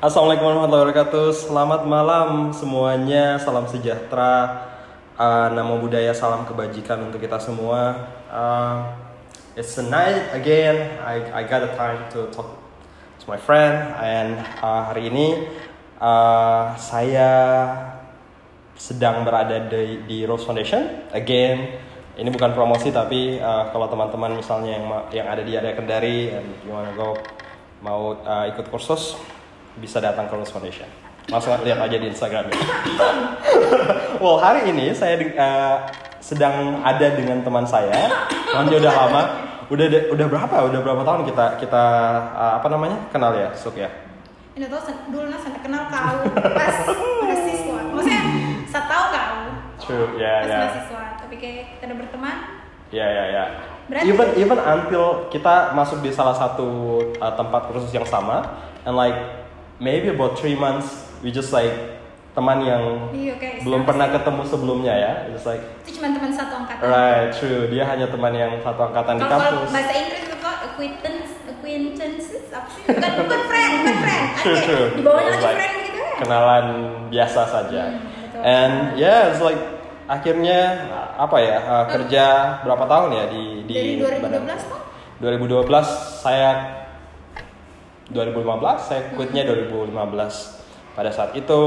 Assalamualaikum warahmatullahi wabarakatuh. Selamat malam semuanya. Salam sejahtera. Namo budaya, salam kebajikan untuk kita semua. It's a night again. I got the time to talk to my friend. And hari ini saya sedang berada di Rose Foundation. Again, ini bukan promosi, tapi kalau teman-teman misalnya yang ada di area Kendari, and you wanna go mau ikut kursus, bisa datang ke Rose Foundation. Langsung lihat aja di Instagramnya. Well, hari ini saya sedang ada dengan teman saya. Temannya udah lama, udah berapa tahun kita kenal ya, Suk ya? Ini tuh dulu sampai kenal kau pas mahasiswa. Maksudnya saya tahu kau. True, ya ya. Pas mahasiswa, tapi kayak kita udah berteman. Ya. Berarti even until kita masuk di salah satu tempat kursus yang sama, and like maybe about 3 months we just like teman yang belum pernah ketemu sebelumnya ya. It's like itu cuma teman satu angkatan. Right, true. Dia hanya teman yang satu angkatan di kampus. Kalau bahasa Inggris itu kok acquaintances apa sih? Bukan friend. True. Di bawahnya like friend gitu ya. Kenalan biasa saja. And yeah, it's like akhirnya kerja berapa tahun ya di dari 2012 saya 2015, saya quitnya 2015. Pada saat itu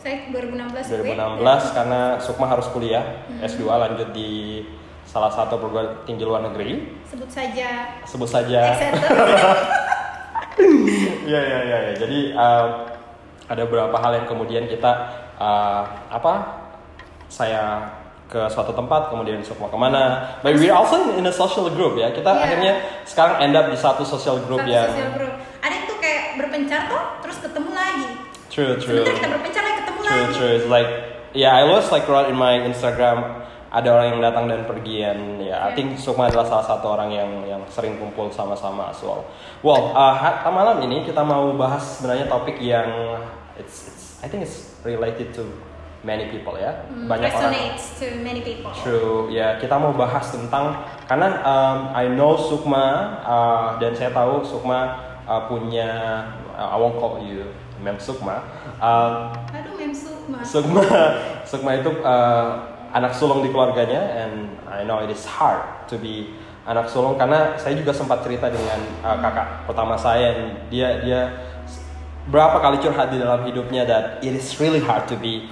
saya 2016 karena Sukma harus kuliah S2 lanjut di salah satu perguruan tinggi luar negeri. Sebut saja. Ya. Jadi ada beberapa hal yang kemudian kita saya ke suatu tempat, kemudian Sukma kemana. But we're also in a social group ya. Kita akhirnya sekarang end up di satu social group yang ada itu kayak berpencar tuh, terus ketemu lagi. True. Sebentar kita berpencar lagi, ketemu lagi. True. It's like I always like wrote in my Instagram ada orang yang datang dan pergi, and I think Sukma adalah salah satu orang yang sering kumpul sama-sama as well. Well, malam ini kita mau bahas sebenarnya topik yang it's I think it's related to many people ya, banyak orang. To many people. True, ya kita mau bahas tentang karena I know Sukma dan saya tahu Sukma punya I won't call you Mem Sukma. Aduh Mem Sukma. Sukma itu anak sulung di keluarganya, and I know it is hard to be anak sulung karena saya juga sempat cerita dengan kakak pertama saya, and dia berapa kali curhat di dalam hidupnya that it is really hard to be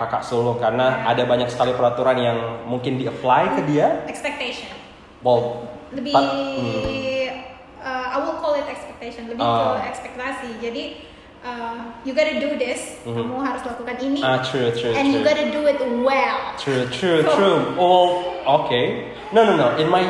kakak sulung karena ada banyak sekali peraturan yang mungkin di-apply ke dia. Expectation. Well, lebih I will call it expectation, lebih ke ekspektasi. Jadi you gotta do this, kamu harus lakukan ini. True. And you gotta do it well. True. Oh, okay. No. In my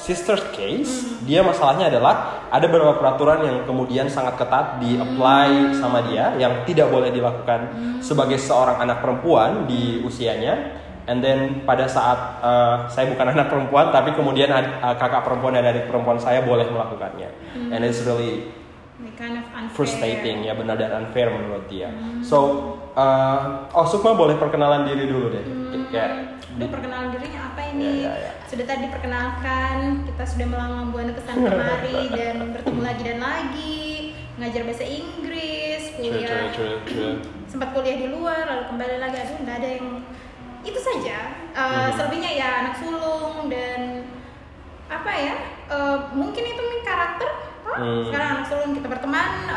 sister's case, dia masalahnya adalah ada beberapa peraturan yang kemudian sangat ketat di-apply sama dia yang tidak boleh dilakukan sebagai seorang anak perempuan di usianya. And then pada saat saya bukan anak perempuan, tapi kemudian kakak perempuan dan adik perempuan saya boleh melakukannya. And it's really kind of frustrating ya, benar dan unfair menurut dia. So, Sukma boleh perkenalan diri dulu deh. Perkenalan dirinya apa ini? Sudah tadi perkenalkan, kita sudah melanglang buana kesana kemari dan bertemu lagi, ngajar bahasa Inggris, kuliah. True. Sempat kuliah di luar, lalu kembali lagi. Nggak ada yang itu saja. Selebihnya ya anak sulung dan mungkin itu karakter. Sekarang anak sulung kita berteman,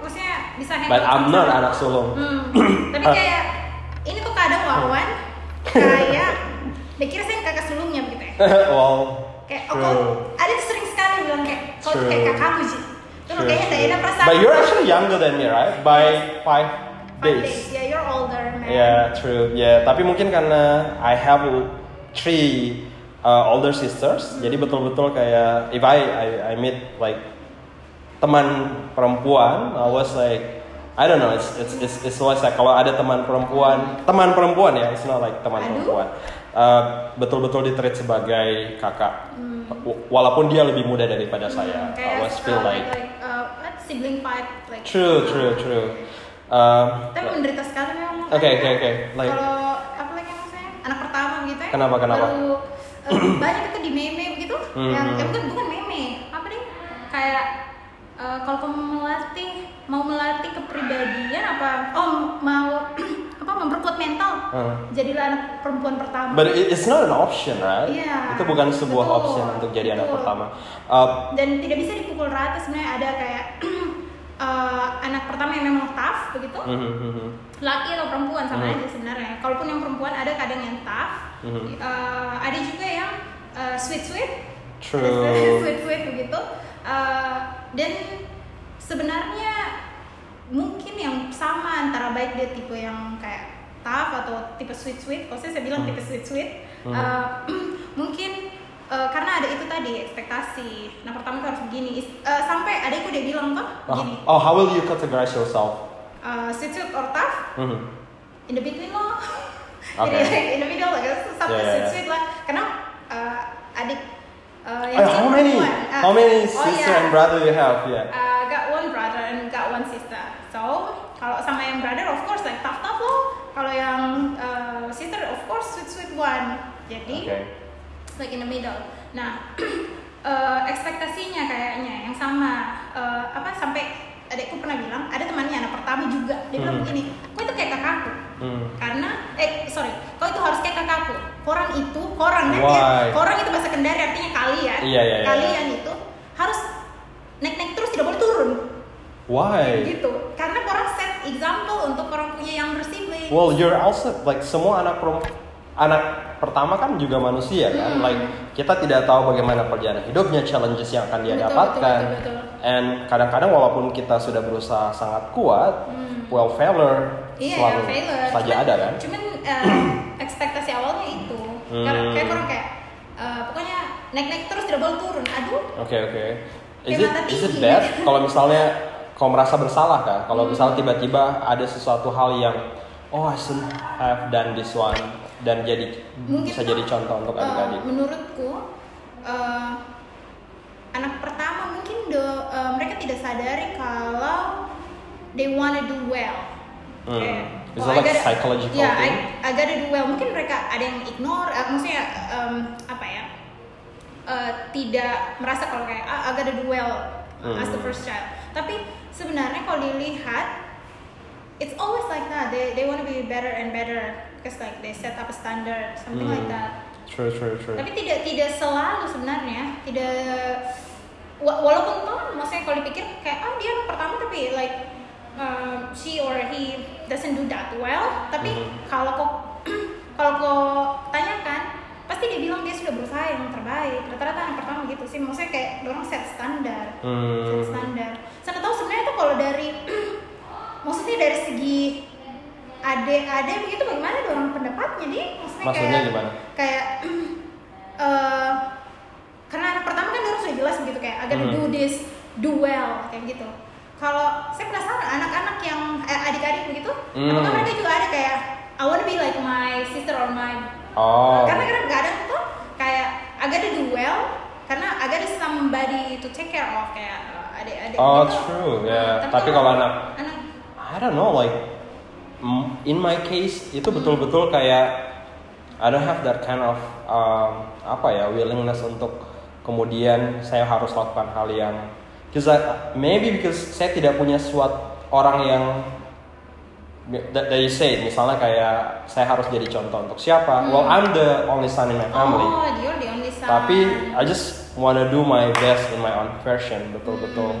maksudnya bisa handle. But I'm not anak sulung. Tapi kayak ini tuh kadang wawan. Kayak dia kira saya kakak sulungnya begitu ya. Wow. Kayak ada sering sekali bilang kayak kau kayak kakakku sih. Terus kayaknya saya ada perasaan. But you're actually younger than me, right? By 5 days. Yeah, you're older man. Yeah, true. Yeah, tapi mungkin karena I have 3 older sisters, jadi betul-betul kayak if I meet like teman perempuan, I was like I don't know, it's always like kalau ada teman perempuan ya, it's not like teman perempuan. Betul-betul di-treat sebagai kakak. Walaupun dia lebih muda daripada saya. I always feel like sibling fight like. True. Tapi menderita sekali memang. Oke. Like kalau apalagi maksudnya anak pertama gitu ya. Kenapa? Lalu, banyak itu di meme begitu. Yang bukan meme. Apa deh? Kayak Kalau kamu mau melatih kepribadian apa? Oh, mau apa? Memperkuat mental. Jadilah anak perempuan pertama. But it's not an option, right? Yeah, itu bukan sebuah option untuk jadi anak pertama. Dan tidak bisa dipukul rata sebenarnya, ada kayak anak pertama yang memang tough begitu. Laki atau perempuan sama aja sebenarnya. Kalaupun yang perempuan ada kadang yang tough, ada juga yang sweet. True. Sweet begitu. Dan sebenarnya mungkin yang sama antara baik dia tipe yang kayak tough atau tipe sweet. Kalau saya bilang tipe sweet, mungkin karena ada itu tadi ekspektasi. Nah pertama itu harus begini. Sampai adikku dia bilang tuh begini. Oh, how will you categorize yourself? Sweet or tough? In the between loh. Okay. In the middle, sampai sweet lah. Karena adik. How many sister and brother you have? Yeah. Got one brother and got one sister. So, kalau sama yang brother of course like tough loh. Kalau yang sister of course sweet one. Jadi, like in the middle. Nah, ekspektasinya kayaknya yang sama. Sampai adekku pernah bilang ada temannya anak pertama juga. Dia bilang begini, kok itu kayak kakakku. Karena, kok itu harus kayak kakakku. Koran itu bahasa Kendari artinya kalian. Yeah. Kalian itu harus naik terus, tidak boleh turun. Why? Gitu. Karena koran set example untuk orang punya yang bersibling. Well, you're also like semua anak pertama kan juga manusia kan. Like kita tidak tahu bagaimana perjalanan hidupnya, challenges yang akan dia dapatkan. Betul. And kadang-kadang walaupun kita sudah berusaha sangat kuat, failure selalu saja ada kan. Cuman ekspektasi awalnya itu kayak orang kayak pokoknya naik terus tidak boleh turun. Aduh. Okay. Is it bad kalau misalnya kau merasa bersalah kan? Kalau misalnya tiba-tiba ada sesuatu hal yang I shouldn't have done this one dan jadi contoh untuk adik-adik. Menurutku anak pertama mungkin mereka tidak sadari kalau they wanna do well. It's like a psychological thing. I gotta do well. Mungkin mereka ada yang ignore, maksudnya tidak merasa kalau kayak I gotta do well as the first child. Tapi sebenarnya kalau dilihat, it's always like that. They want to be better and better because like they set up a standard, something like that. True. Tapi tidak selalu sebenarnya, walaupun tuh, maksudnya kalau dipikir kayak dia yang pertama tapi like she or he doesn't do that well, tapi kalau kok tanyakan pasti dia bilang dia sudah berusaha yang terbaik. Rata-rata anak pertama gitu sih, maksudnya kayak orang set standar. Saya tahu sebenarnya itu kalau dari maksudnya dari segi adik begitu bagaimana orang pendapatnya dia, maksudnya kayak gimana? Kayak karena anak pertama kan harus sudah jelas begitu kayak agar do this, do well kayak gitu. Kalau saya penasaran anak-anak yang adik-adik begitu, apakah mereka juga ada kayak I wanna be like my sister or my karena kadang tuh kayak I gotta do well karena I gotta somebody to take care of kayak adik-adik gitu. True, yeah. Tapi kalau anak I don't know, like in my case itu betul-betul kayak I don't have that kind of willingness untuk kemudian saya harus lakukan hal yang because saya tidak punya suatu orang yang that you say, misalnya kayak saya harus jadi contoh untuk siapa. Well, I'm the only son in my family. Oh, you're the only son. Tapi I just wanna do my best in my own version, betul-betul.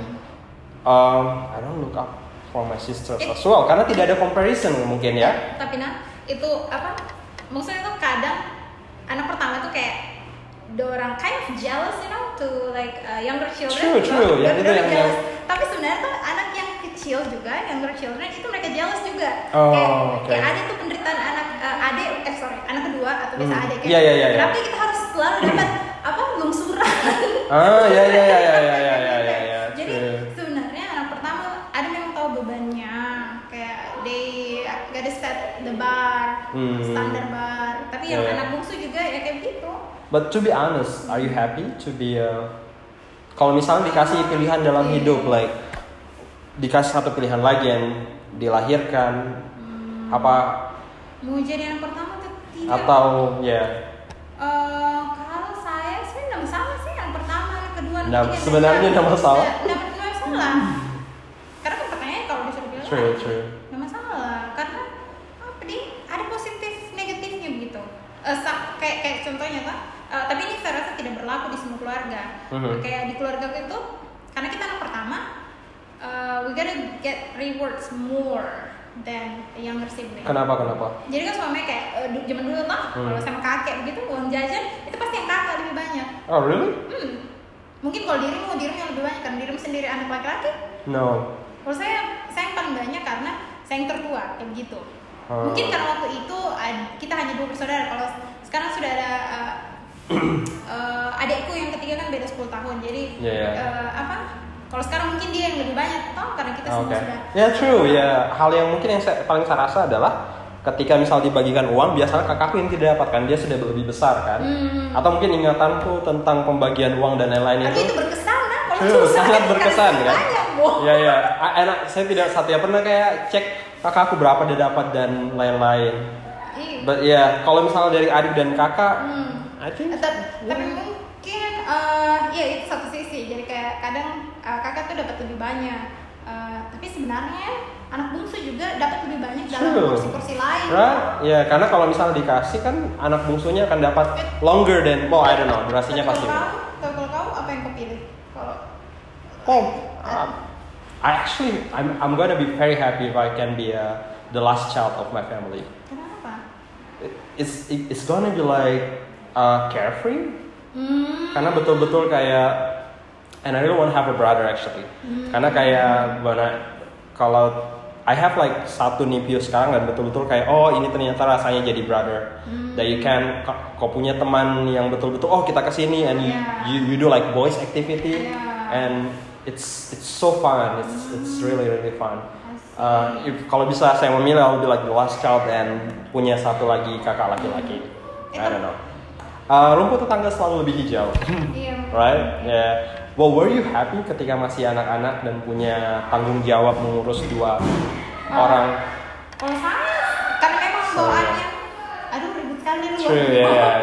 I don't look up for my sisters as well, karena tidak ada comparison mungkin ya. Tapi itu maksudnya tuh kadang anak pertama tuh kayak dorang kind of jealous, you know, to like younger children. True. Ya, itu yang jealous. Tapi sebenarnya tuh anak yang kecil juga, younger children itu mereka jealous juga. Kayak ada tuh penderitaan anak kedua atau biasa adik. Kayak tapi kita harus selalu dapat lungsuran. Ya. Jadi sebenarnya anak pertama ada memang tahu bebannya, kayak they gotta set the bar, standar bar. Tapi yang anak bungsu juga ya kayak gitu. But to be honest, are you happy to be kalau misalnya dikasih pilihan dalam hidup, like dikasih satu pilihan lagi yang dilahirkan mau jadi anak pertama atau tidak? Atau kalau saya sebenarnya enggak masalah sih, anak pertama, anak kedua, anak ketiga. Sebenarnya enggak masalah. masalah. Karena kepercayaan kalau disuruh pilih nggak masalah, karena apa ada positif negatifnya begitu. Kayak contohnya kan, tapi ini saya rasa tidak berlaku di semua keluarga. Kayak di keluarga itu karena kita anak pertama, we gotta get rewards more than younger sibling. Kenapa? Jadi kan suami kayak zaman dulu tuh kalau sama kakek begitu uang jajan itu pasti yang kakak lebih banyak. Oh really? Mungkin kalau dirimu yang lebih banyak karena dirimu sendiri anak laki-laki. No. Kalau saya yang paling banyak karena saya yang tertua kayak begitu. Mungkin karena waktu itu kita hanya 2 bersaudara. Kalau sekarang sudah ada adikku yang ketiga kan beda 10 tahun. Jadi kalau sekarang mungkin dia yang lebih banyak tau karena kita semua sudah. Ya true ya. Hal yang mungkin yang paling saya rasa adalah ketika misal dibagikan uang biasanya kakakku yang tidak dapat kan dia sudah lebih besar kan. Atau mungkin ingatanku tentang pembagian uang dan lain-lain itu. Tapi itu berkesan kan? True, sangat berkesan kan. Ya. Enak. Saya tidak satu pernah kayak cek kakakku berapa dia dapat dan lain-lain. But ya kalau misalnya dari adik dan kakak, I think. Tapi itu satu sisi, jadi kayak kadang kakak tuh dapat lebih banyak, tapi sebenarnya anak bungsu juga dapat lebih banyak dalam kursi-kursi lain. Right? Ya, karena kalau misalnya dikasih kan anak bungsunya akan dapat longer than, I don't know, durasinya pasti. Kalau kamu apa yang kau pilih? I'm gonna be very happy if I can be the last child of my family. Kenapa? It's gonna be like carefree. Karena betul-betul kayak, and I really want to have a brother actually. Karena kayak kalau I have like satu Nipio sekarang dan betul-betul kayak ini ternyata rasanya jadi brother. That you can kau punya teman yang betul-betul kita kesini and you do like boys activity and it's so fun. It's really really fun. Kalau bisa saya memilih, I'll be like the last child and punya satu lagi kakak laki-laki. I don't know. Rumput tetangga selalu lebih hijau, right? Yeah. Well, were you happy ketika masih anak-anak dan punya tanggung jawab mengurus 2 orang? Kalau saya, karena memang bawaannya, ribut sekali rumah. True, yeah.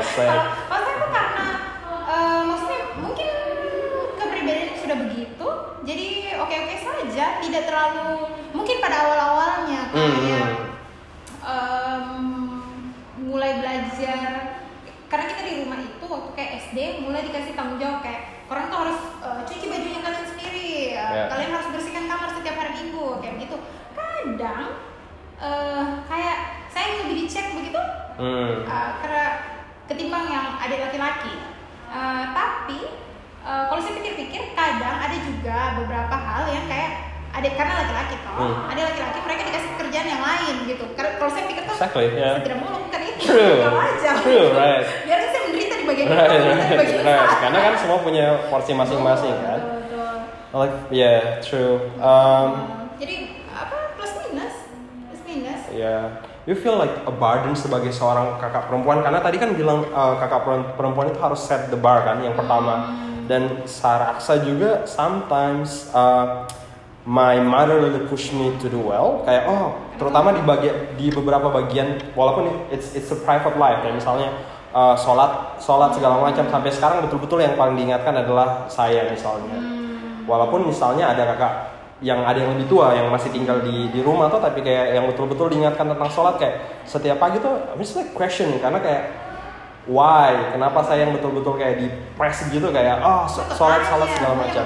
Kalau saya tuh karena, maksudnya mungkin kepribadian sudah begitu, jadi oke saja, tidak terlalu, mungkin pada awal-awalnya kayak mulai belajar. Karena kita di rumah itu waktu kayak SD mulai dikasih tanggung jawab kayak orang tuh harus cuci bajunya kalian sendiri, kalian harus bersihkan kamar setiap hari Minggu kayak gitu. Kadang kayak saya lebih dicek begitu karena ketimbang yang adik laki-laki. Tapi kalau saya pikir-pikir kadang ada juga beberapa hal yang kayak adik karena laki-laki toh, adik laki-laki mereka dikasih kerjaan yang lain gitu. Karena kalau saya pikir tuh segera muluk kan itu. True, right. Biar saya menderita di bagian itu, di bagian itu. Karena kan semua punya porsi masing-masing kan. Like yeah, true. Jadi apa plus minus? Yeah. You feel like a burden sebagai seorang kakak perempuan karena tadi kan bilang kakak perempuan itu harus set the bar kan yang pertama. Dan saya rasa juga sometimes my mother really pushed me to do well, kayak terutama di beberapa bagian, walaupun it's a private life, kayak misalnya sholat segala macam. Sampai sekarang betul-betul yang paling diingatkan adalah saya misalnya, walaupun misalnya ada kakak yang ada yang lebih tua yang masih tinggal di rumah tuh, tapi kayak yang betul-betul diingatkan tentang sholat kayak setiap pagi tuh, I'm just like questioning karena kayak why, kenapa saya yang betul-betul kayak di press gitu kayak sholat segala macam.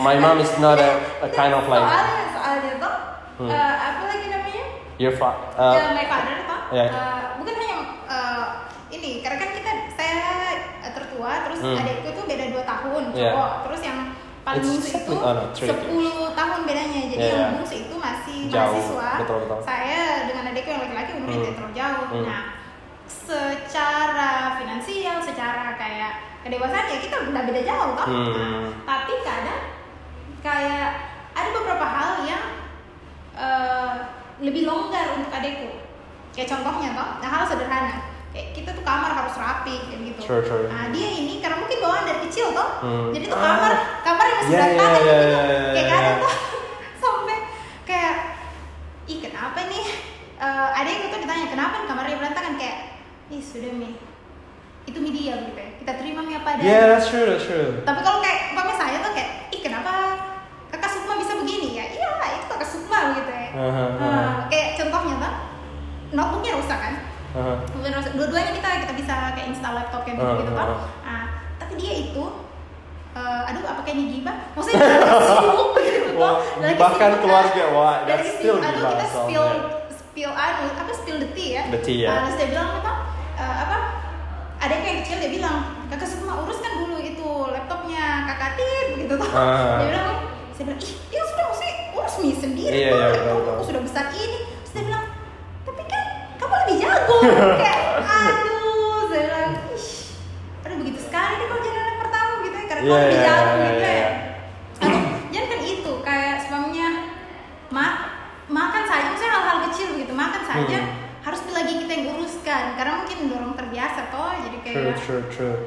My mom is not a kind of like. Soalnya tuh, apa lagi namanya? My father tuh. Bukan hanya ini, karena kan saya tertua, terus adikku tuh beda 2 tahun cowok, terus yang paling bungsu itu 10 tahun bedanya, jadi yang bungsu itu masih mahasiswa. Betul. Saya dengan adikku yang laki-laki umurnya tidak terlalu jauh. Nah, secara finansial, secara kayak kedewasaan ya kita nggak beda jauh kan, tapi kadang kayak ada beberapa hal yang lebih longgar untuk adekku. Kayak contohnya hal sederhana kayak kita tuh kamar harus rapi kayak gitu. Sure. Nah dia ini karena mungkin bawaan dari kecil jadi tuh kamar yang masih berantakan gitu. Kayak kadang tuh sampai kayak kenapa nih adekku tuh ditanya kenapa nih kamarnya berantakan kayak sudah nih itu media gitu ya, kita terima apa adanya. Yeah, that's true. Tapi kalau kayak umpamanya saya tuh kayak kenapa bisa kan, bukan Rose, dua-duanya kita bisa kayak install laptop kayak gitu kan. Nah, tapi dia itu aduh apa kayaknya gibah, maksudnya sibuk gitu toh, bahkan keluarga, wah that's still gibah. Aduh kita spill the tea ya. Terus dia bilang apa ada yang kayak kecil dia bilang, kakak semua uruskan dulu itu laptopnya kakak Tin gitu toh. Dia bilang, saya bilang ih dia sudah mesti urus nih sendiri toh, laptopku sudah besar ini. Terus dia bilang, tapi kan kamu lebih jago. Kayak aduh, saya bilang ih aduh begitu sekali deh kalau jadi anak pertama gitu ya, karena kamu lebih jago gitu ya. Aduh jangan kan itu kayak sebabnya makan saja, misalnya hal-hal kecil gitu makan saja. Harus lagi kita yang uruskan, karena mungkin dorong terbiasa toh, jadi kayak true.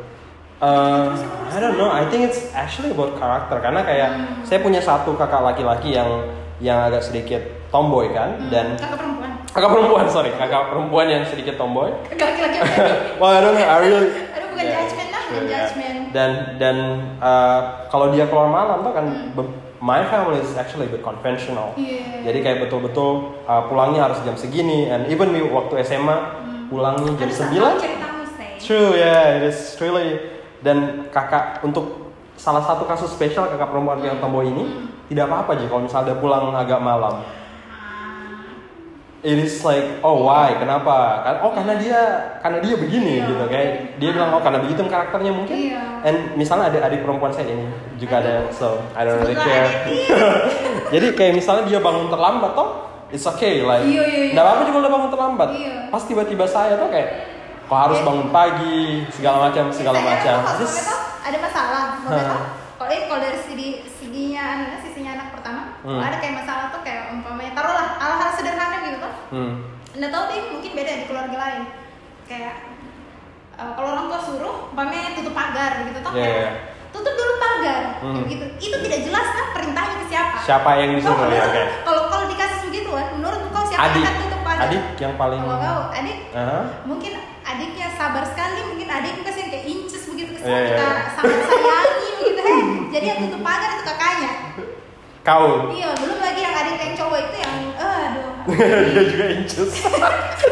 I don't know, I think it's actually about karakter, karena kayak saya punya satu kakak laki-laki yang agak sedikit tomboy kan, dan kakak perempuan yang sedikit tomboy, kakak laki-laki well I don't know, bukan judgment lah, bukan judgment. Dan kalau dia keluar malam tuh kan my family is actually a bit conventional. Jadi kayak betul-betul pulangnya harus jam segini, and even me waktu SMA pulangnya jam 9. True, yeah, it is really. Dan kakak untuk salah satu kasus spesial kakak perempuan yang tomboy ini tidak apa-apa aja kalau misalnya dia pulang agak malam. It is like, oh why, kenapa? Oh karena dia begini gitu kayak dia bilang oh karena begitu karakternya mungkin. And misalnya ada adik perempuan saya ini juga ada, so I don't really care. Jadi kayak misalnya dia bangun terlambat toh, it's okay, like nggak apa-apa juga udah bangun terlambat. Pas tiba-tiba saya tuh kayak kok harus bangun pagi segala macam. Terus ada masalah, kalau dari sisinya anak pertama, kalau ada kayak masalah tuh kayak umpamanya taruhlah hal-hal sederhana gitu toh. Nggak tahu deh mungkin beda di keluarga lain kayak kalau orang tua suruh umpamanya tutup pagar gitu toh kayak tutup dulu pagar gitu, itu tidak jelas kan perintahnya ke siapa yang disuruh ya. Oke, kalau dikasih begitu kan menurut kau siapa adik yang akan tutup pagar? Adik yang paling kalau kau adik mungkin adiknya sabar sekali, mungkin adiknya kasih kayak inces begitu ke kita sangat sayangi begitu kan, jadi yang tutup pagar itu kakaknya kau. Iya, belum lagi yang adik yang cowok itu yang aduh dia juga inces.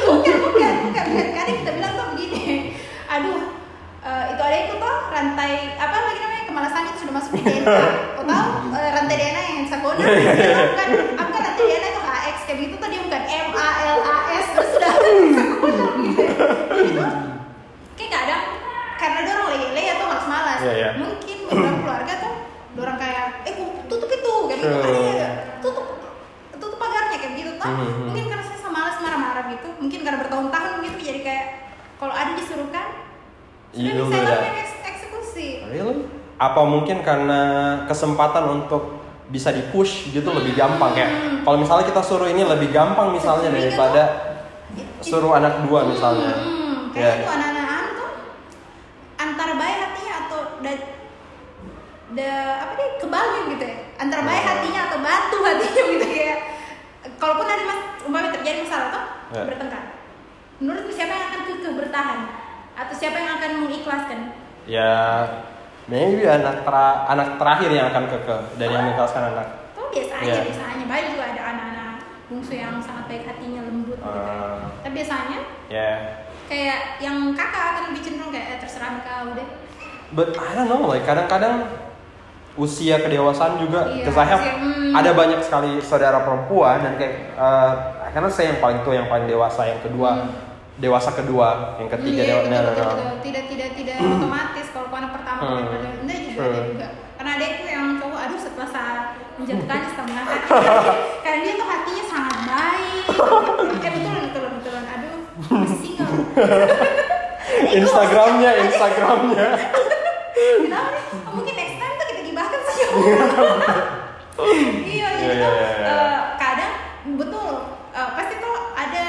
bukan kadang kita bilang tuh begini, aduh itu ada itu toh rantai apa lagi namanya kemalasan itu sudah masuk di DNA, kau tahu rantai DNA yang sakona bukan rantai DNA itu AX kayak gitu tuh, dia bukan MALAS terus sudah sakona gitu. Itu kayak kadang karena dia orang lele atau malas-malas mungkin dalam keluarga tuh orang kayak tutup itu kayak gitu, ada tutup pagarnya kayak gitu toh. Mungkin karena saya malas marah-marah gitu, mungkin karena bertahun-tahun gitu, jadi kayak kalau ada disuruhkan sudah bisa lakukan eksekusi. Really? Apa mungkin karena kesempatan untuk bisa di push gitu lebih gampang, kayak kalau misalnya kita suruh ini lebih gampang misalnya daripada suruh anak dua misalnya. Kayak itu anak-anak tuh antara baik hatinya atau kebalnya gitu ya. Antara baik hatinya atau batu hatinya gitu ya. Kalaupun ada umpamanya terjadi masalah tuh bertengkar. Menurutmu siapa yang akan kekeh bertahan? Atau siapa yang akan mengikhlaskan? Ya, maybe anak terakhir yang akan kekeh dan yang mengikhlaskan anak. Itu biasanya baik juga ada anak-anak bungsu yang sangat baik hatinya, lembut gitu. Tapi biasanya kayak yang kakak akan lebih cenderung kayak terserah kau deh. But I don't know, like kadang-kadang usia kedewasaan juga kesayang. Ada banyak sekali saudara perempuan dan kayak karena saya yang paling tua, yang paling dewasa, yang kedua. Dewasa kedua, yang ketiga betul. Tidak otomatis kalau anak pertama enggak juga. Karena adekku yang cowok aduh setelah saya menjatuhkan setengah hati. Karena dia tuh hatinya sangat baik. Betul. Aduh, single. Instagramnya. Kenapa nih? Mungkin next time tuh kita dibahas saja. Iya, gitu. Kadang betul pasti tuh ada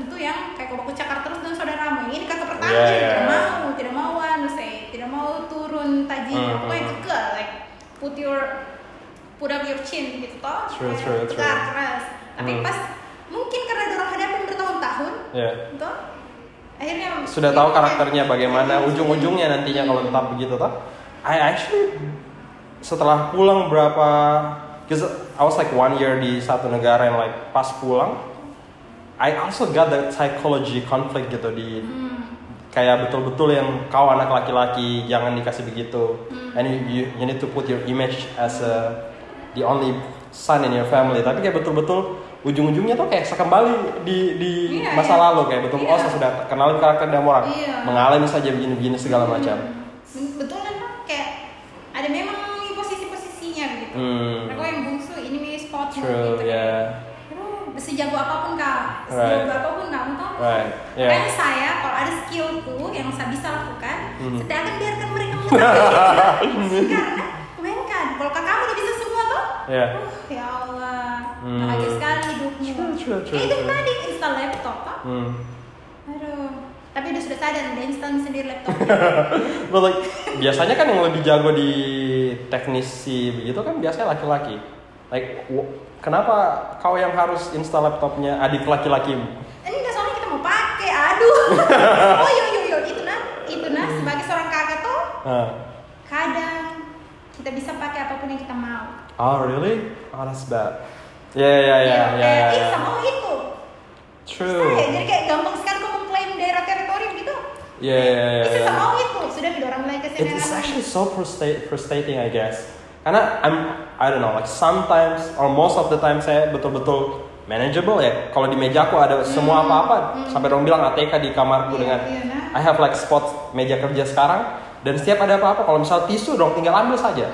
itu yang kayak kau cakar terus dengan saudaramu, ini kakak pertama tidak mau turun taji, pokoknya kekeh, like put up your chin gitu toh, tegar keras. Tapi pas mungkin karena dorong hadapin bertahun-tahun, toh akhirnya sudah tahu karakternya bagaimana, ujung-ujungnya nantinya kalau tetap begitu toh. I actually setelah pulang because I was like 1 year di satu negara yang like pas pulang. I also got that psychology conflict gitu di kayak betul-betul yang kau anak laki-laki jangan dikasih begitu, and you need to put your image as the only son in your family. Tapi kayak betul-betul ujung-ujungnya tuh kayak kembali di masa lalu, kayak betul oh saya sudah kenalin karakter dan orang mengalami saja begini-begini segala macam. Betul memang kayak ada memang posisi-posisinya gitu. Mereka yang bungsu ini mirip spot gitu. Yeah. Sejago apapun kak, sejago apapun kamu tahu. Makanya saya kalau ada skillku yang saya bisa lakukan, sedangkan biarkan mereka melakukan. Karena kebanyakan kalau kakak udah bisa semua tuh, ya Allah, bahagia sekali hidupnya. Itu tadi install laptop kak. Aduh, tapi udah sudah sadar udah install sendiri laptop. Biasanya kan yang lebih jago di teknisi begitu kan biasanya laki-laki. Kenapa kau yang harus install laptopnya adik laki-lakimu? Enggak, soalnya kita mau pakai, aduh. Oh yo itu nah sebagai seorang kakak tuh kadang kita bisa pakai apapun yang kita mau. Oh really? Oh that's bad. Yeah. Sama itu. True. Saya, jadi kayak gampang sekali kau mengklaim daerah teritori gitu. Yeah. Sama itu sudah ada orang lain kesini. It's actually so frustrating I guess. Karena I don't know, sometimes or most of the time saya betul-betul manageable ya. Kalau di meja aku ada semua apa-apa, sampai orang bilang ATK di kamarku dengan I have spot meja kerja sekarang. Dan setiap ada apa-apa, kalau misal tisu dong tinggal ambil saja.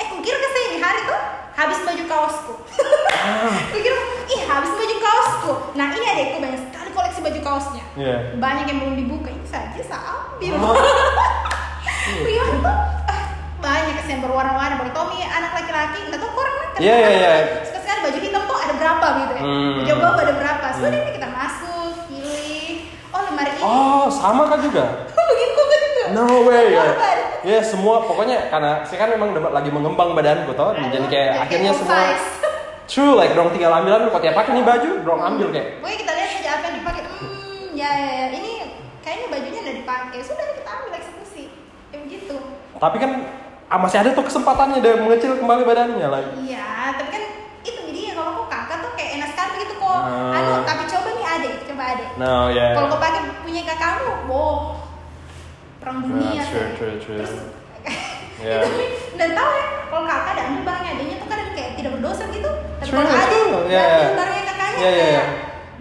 Kukira saya di hari tuh habis baju kaosku. Kukira, habis baju kaosku. Nah ini adekku banyak sekali koleksi baju kaosnya. Banyak yang belum dibuka, ini saja saya ambil. Banyak yang berwarna-warna, boleh tau nih anak laki-laki, nggak tau kurang kan? Sekarang baju hitam tuh ada berapa gitu ya? Baju bawah ada berapa? So ini kita masuk, pilih. Oh lemari ini. Oh sama kan juga? Begitu kan juga? No way. Ya semua pokoknya karena saya kan memang lagi mengembang badanku tau, jadi kayak akhirnya semua. True, dorong tinggal ambil kok tiap pakai nih baju, dorong ambil kayak. Pokoknya kita lihat aja apa yang dipakai. Ya ini kayaknya bajunya udah dipakai, sudah kita ambil eksekusi, kayak begitu. Tapi kan masih ada tuh kesempatannya dia mengecil kembali badannya lagi. Iya, tapi kan itu jadinya kalau kok kakak tuh kayak enak sekali gitu kok. Tapi coba nih adik, No, yeah. Kalau kau pakai punya kakakmu, perang dunia. True. Terus, dan tahu ya, kalau kakak ada ambil barangnya adiknya tuh kan kayak tidak berdosa gitu. Tapi kalau adik ambil barangnya kakaknya kayak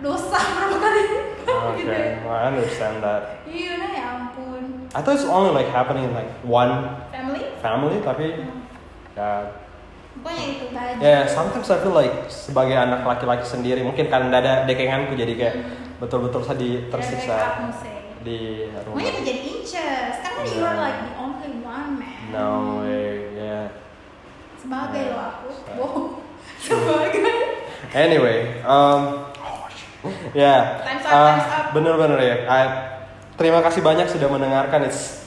dosa berapa kali gitu. Okay, well, I understand that. Iya, ya ampun. I thought it's only happening in one family, tapi pokoknya itu baju. Sometimes I feel sebagai anak laki-laki sendiri, mungkin karena ada dekenganku jadi kayak betul-betul saya tersiksa di rumah. Mungkin jadi inces, karena you are the only one man. No way, sebagai lo aku, sebagai. Anyway, bener-bener ya. Terima kasih banyak sudah mendengarkan. It's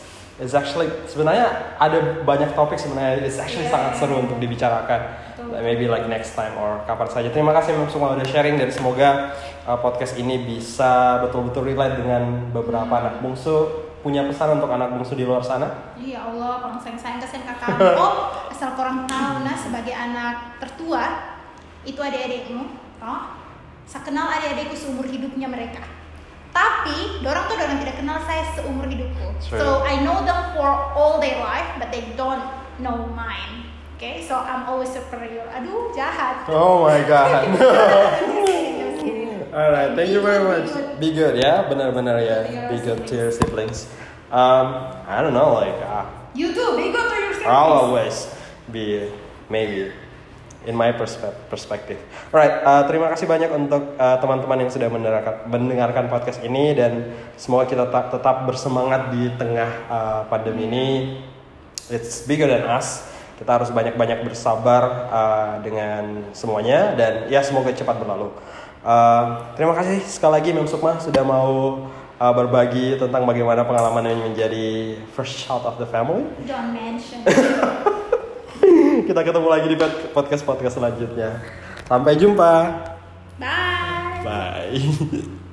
actually sebenarnya ada banyak topik sebenarnya. It's actually sangat seru untuk dibicarakan. Maybe next time or kapan saja. Terima kasih semua sudah sharing dan semoga podcast ini bisa betul-betul relate dengan beberapa anak bungsu. Punya pesan untuk anak bungsu di luar sana? Ya Allah, kurang sayang kasihan kakak. Asal kurang tahu nah sebagai anak tertua itu adik-adikmu, saya kenal adik-adikku seumur hidupnya mereka. Tapi dorang tidak kenal saya seumur hidupku. Sure. So I know them for all their life, but they don't know mine. Okay, so I'm always superior. Aduh, jahat. Oh my god. Alright, thank you very much. Be good, ya, benar-benar ya. Be good to your siblings. I don't know, you too. Be good to your siblings. I'll always be maybe. In my perspective. Alright, terima kasih banyak untuk teman-teman yang sudah mendengarkan podcast ini dan semoga kita tetap bersemangat di tengah pandemi ini. It's bigger than us. Kita harus banyak-banyak bersabar dengan semuanya dan ya semoga cepat berlalu. Terima kasih sekali lagi Mem Sukma sudah mau berbagi tentang bagaimana pengalaman menjadi first child of the family. Don't mention. Kita ketemu lagi di podcast selanjutnya. Sampai jumpa. Bye.